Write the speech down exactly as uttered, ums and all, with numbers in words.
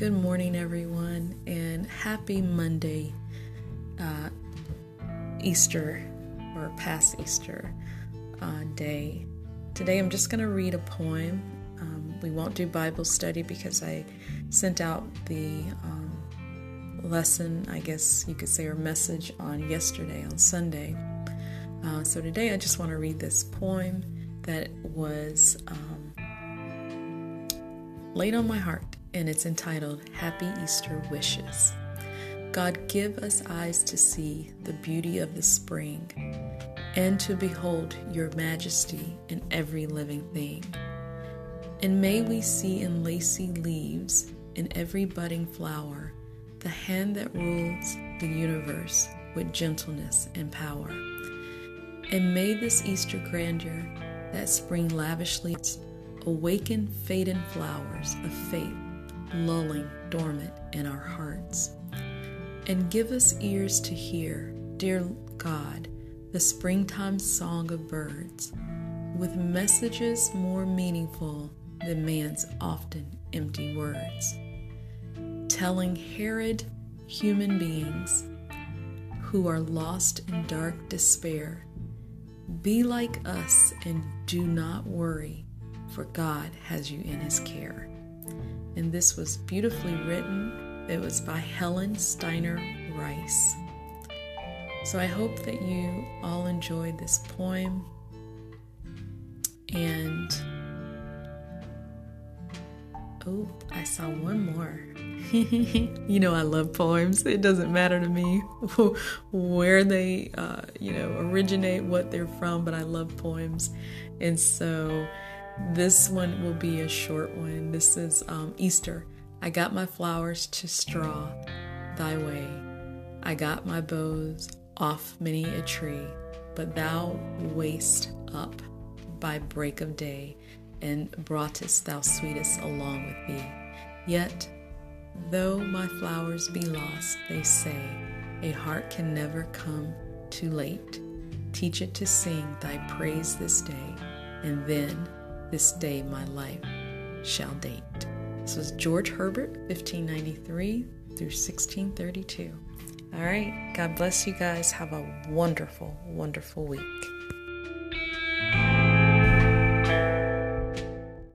Good morning, everyone, and happy Monday, uh, Easter, or past Easter uh, day. Today I'm just going to read a poem. Um, we won't do Bible study because I sent out the um, lesson, I guess you could say, or message on yesterday, on Sunday. Uh, so today I just want to read this poem that was um, laid on my heart, and it's entitled Happy Easter Wishes. God, give us eyes to see the beauty of the spring and to behold your majesty in every living thing. And may we see in lacy leaves, in every budding flower, the hand that rules the universe with gentleness and power. And may this Easter grandeur that spring lavishly awaken faded flowers of faith, lulling dormant in our hearts. And give us ears to hear, dear God, the springtime song of birds, with messages more meaningful than man's often empty words, telling harried human beings who are lost in dark despair, be like us and do not worry, for God has you in his care. And this was beautifully written. It was by Helen Steiner Rice. So I hope that you all enjoyed this poem. And, oh, I saw one more. You know, I love poems. It doesn't matter to me where they, uh, you know, originate, what they're from, but I love poems. And so this one will be a short one. This is um, Easter. I got my flowers to straw thy way. I got my bows off many a tree, but thou wast up by break of day, and broughtest thou sweetest along with thee. Yet, though my flowers be lost, they say, a heart can never come too late. Teach it to sing thy praise this day, and then this day my life shall date. This was George Herbert, fifteen ninety-three through sixteen thirty-two. All right. God bless you guys. Have a wonderful, wonderful week.